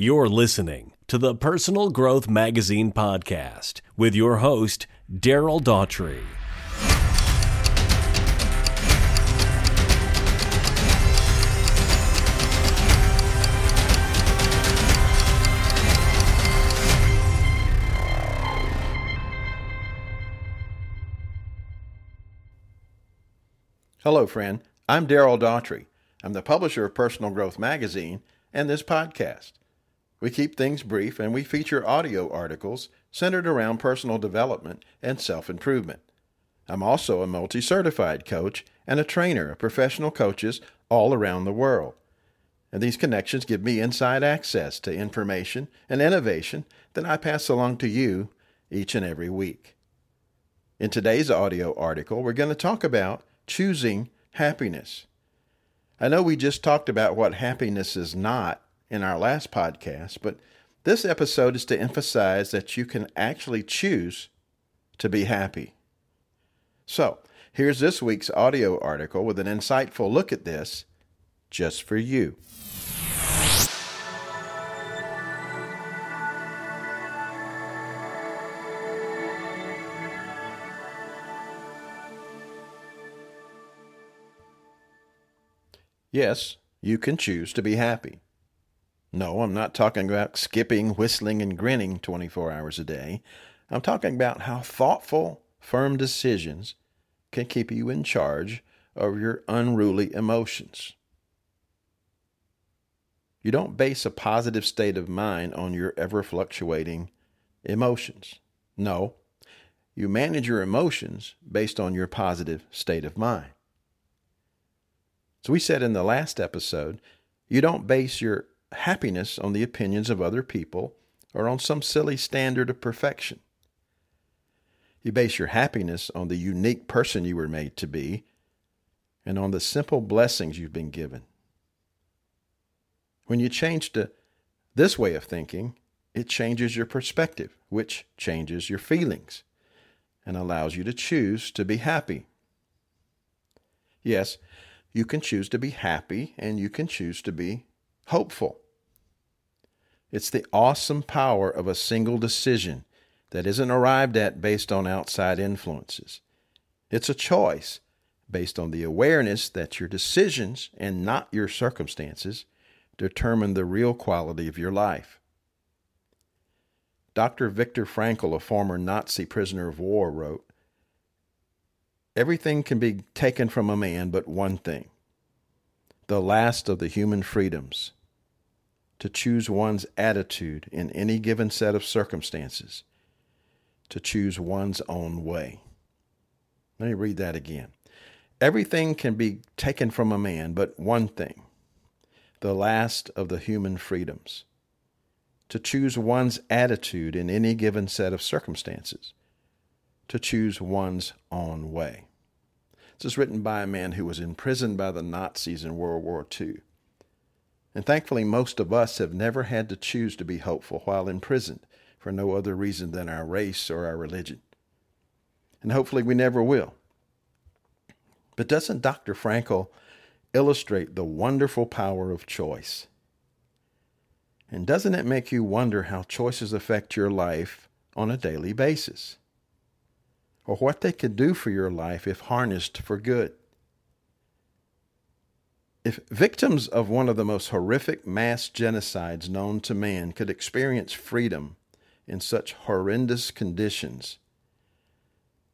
You're listening to the Personal Growth Magazine podcast with your host, Darrell Daugherty. Hello, friend. I'm Darrell Daugherty. I'm the publisher of Personal Growth Magazine and this podcast. We keep things brief and we feature audio articles centered around personal development and self-improvement. I'm also a multi-certified coach and a trainer of professional coaches all around the world. And these connections give me inside access to information and innovation that I pass along to you each and every week. In today's audio article, we're going to talk about choosing happiness. I know we just talked about what happiness is not in our last podcast, but this episode is to emphasize that you can actually choose to be happy. So, here's this week's audio article with an insightful look at this, just for you. Yes, you can choose to be happy. No, I'm not talking about skipping, whistling, and grinning 24 hours a day. I'm talking about how thoughtful, firm decisions can keep you in charge of your unruly emotions. You don't base a positive state of mind on your ever-fluctuating emotions. No, you manage your emotions based on your positive state of mind. So we said in the last episode, you don't base your happiness on the opinions of other people or on some silly standard of perfection. You base your happiness on the unique person you were made to be and on the simple blessings you've been given. When you change to this way of thinking, it changes your perspective, which changes your feelings and allows you to choose to be happy. Yes, you can choose to be happy and you can choose to be hopeful. It's the awesome power of a single decision that isn't arrived at based on outside influences. It's a choice based on the awareness that your decisions and not your circumstances determine the real quality of your life. Dr. Viktor Frankl, a former Nazi prisoner of war, wrote, "Everything can be taken from a man but one thing, the last of the human freedoms, to choose one's attitude in any given set of circumstances, to choose one's own way." Let me read that again. Everything can be taken from a man but one thing, the last of the human freedoms, to choose one's attitude in any given set of circumstances, to choose one's own way. This is written by a man who was imprisoned by the Nazis in World War II. And thankfully, most of us have never had to choose to be hopeful while imprisoned for no other reason than our race or our religion. And hopefully we never will. But doesn't Dr. Frankl illustrate the wonderful power of choice? And doesn't it make you wonder how choices affect your life on a daily basis? Or what they could do for your life if harnessed for good? If victims of one of the most horrific mass genocides known to man could experience freedom in such horrendous conditions,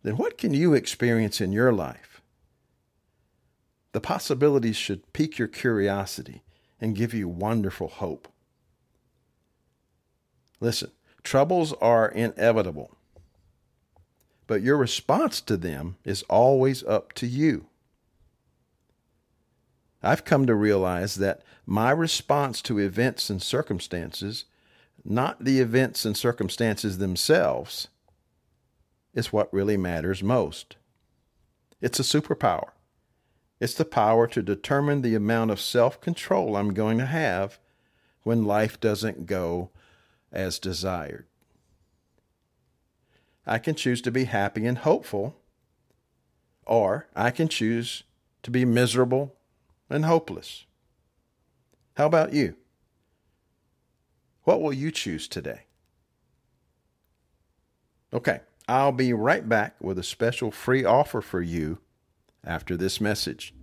then what can you experience in your life? The possibilities should pique your curiosity and give you wonderful hope. Listen, troubles are inevitable, but your response to them is always up to you. I've come to realize that my response to events and circumstances, not the events and circumstances themselves, is what really matters most. It's a superpower. It's the power to determine the amount of self-control I'm going to have when life doesn't go as desired. I can choose to be happy and hopeful, or I can choose to be miserable and hopeless. How about you? What will you choose today? Okay, I'll be right back with a special free offer for you after this message.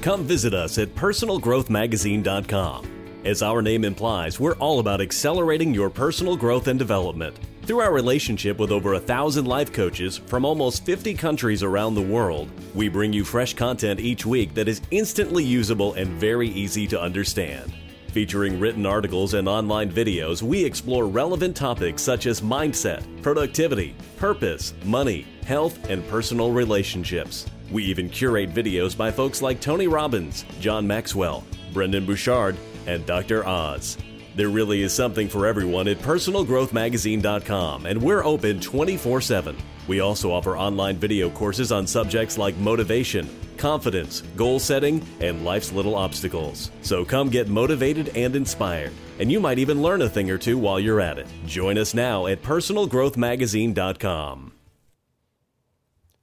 Come visit us at personalgrowthmagazine.com. As our name implies, we're all about accelerating your personal growth and development. Through our relationship with over 1,000 life coaches from almost 50 countries around the world, we bring you fresh content each week that is instantly usable and very easy to understand. Featuring written articles and online videos, we explore relevant topics such as mindset, productivity, purpose, money, health, and personal relationships. We even curate videos by folks like Tony Robbins, John Maxwell, Brendon Burchard, and Dr. Oz. There really is something for everyone at personalgrowthmagazine.com, and we're open 24/7. We also offer online video courses on subjects like motivation, confidence, goal setting, and life's little obstacles. So come get motivated and inspired, and you might even learn a thing or two while you're at it. Join us now at personalgrowthmagazine.com.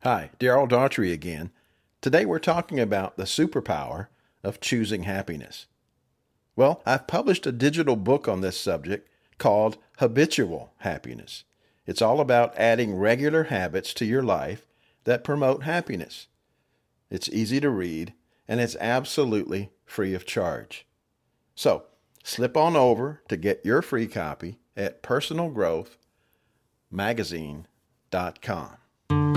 Hi, Darrell Daugherty again. Today we're talking about the superpower of choosing happiness. Well, I've published a digital book on this subject called Habitual Happiness. It's all about adding regular habits to your life that promote happiness. It's easy to read, and it's absolutely free of charge. So, slip on over to get your free copy at personalgrowthmagazine.com.